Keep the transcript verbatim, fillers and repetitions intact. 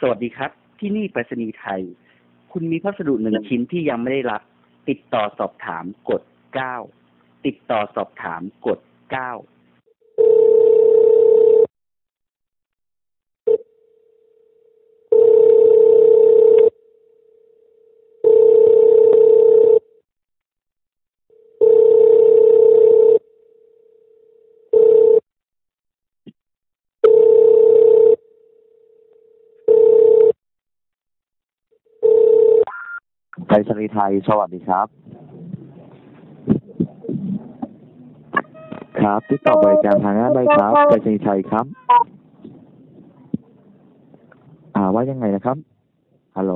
สวัสดีครับที่นี่ไปรษณีย์ไทยคุณมีพัสดุหนึ่งชิ้นที่ยังไม่ได้รับติดต่อสอบถามกดเก้าติดต่อสอบถามกดเก้าไปรษณีย์ไทยสวัสดีครับครับติดต่อบริการทางด้านใดครับไปรษณีย์ไทยครับอ่าว่ายังไงนะครับฮัลโหล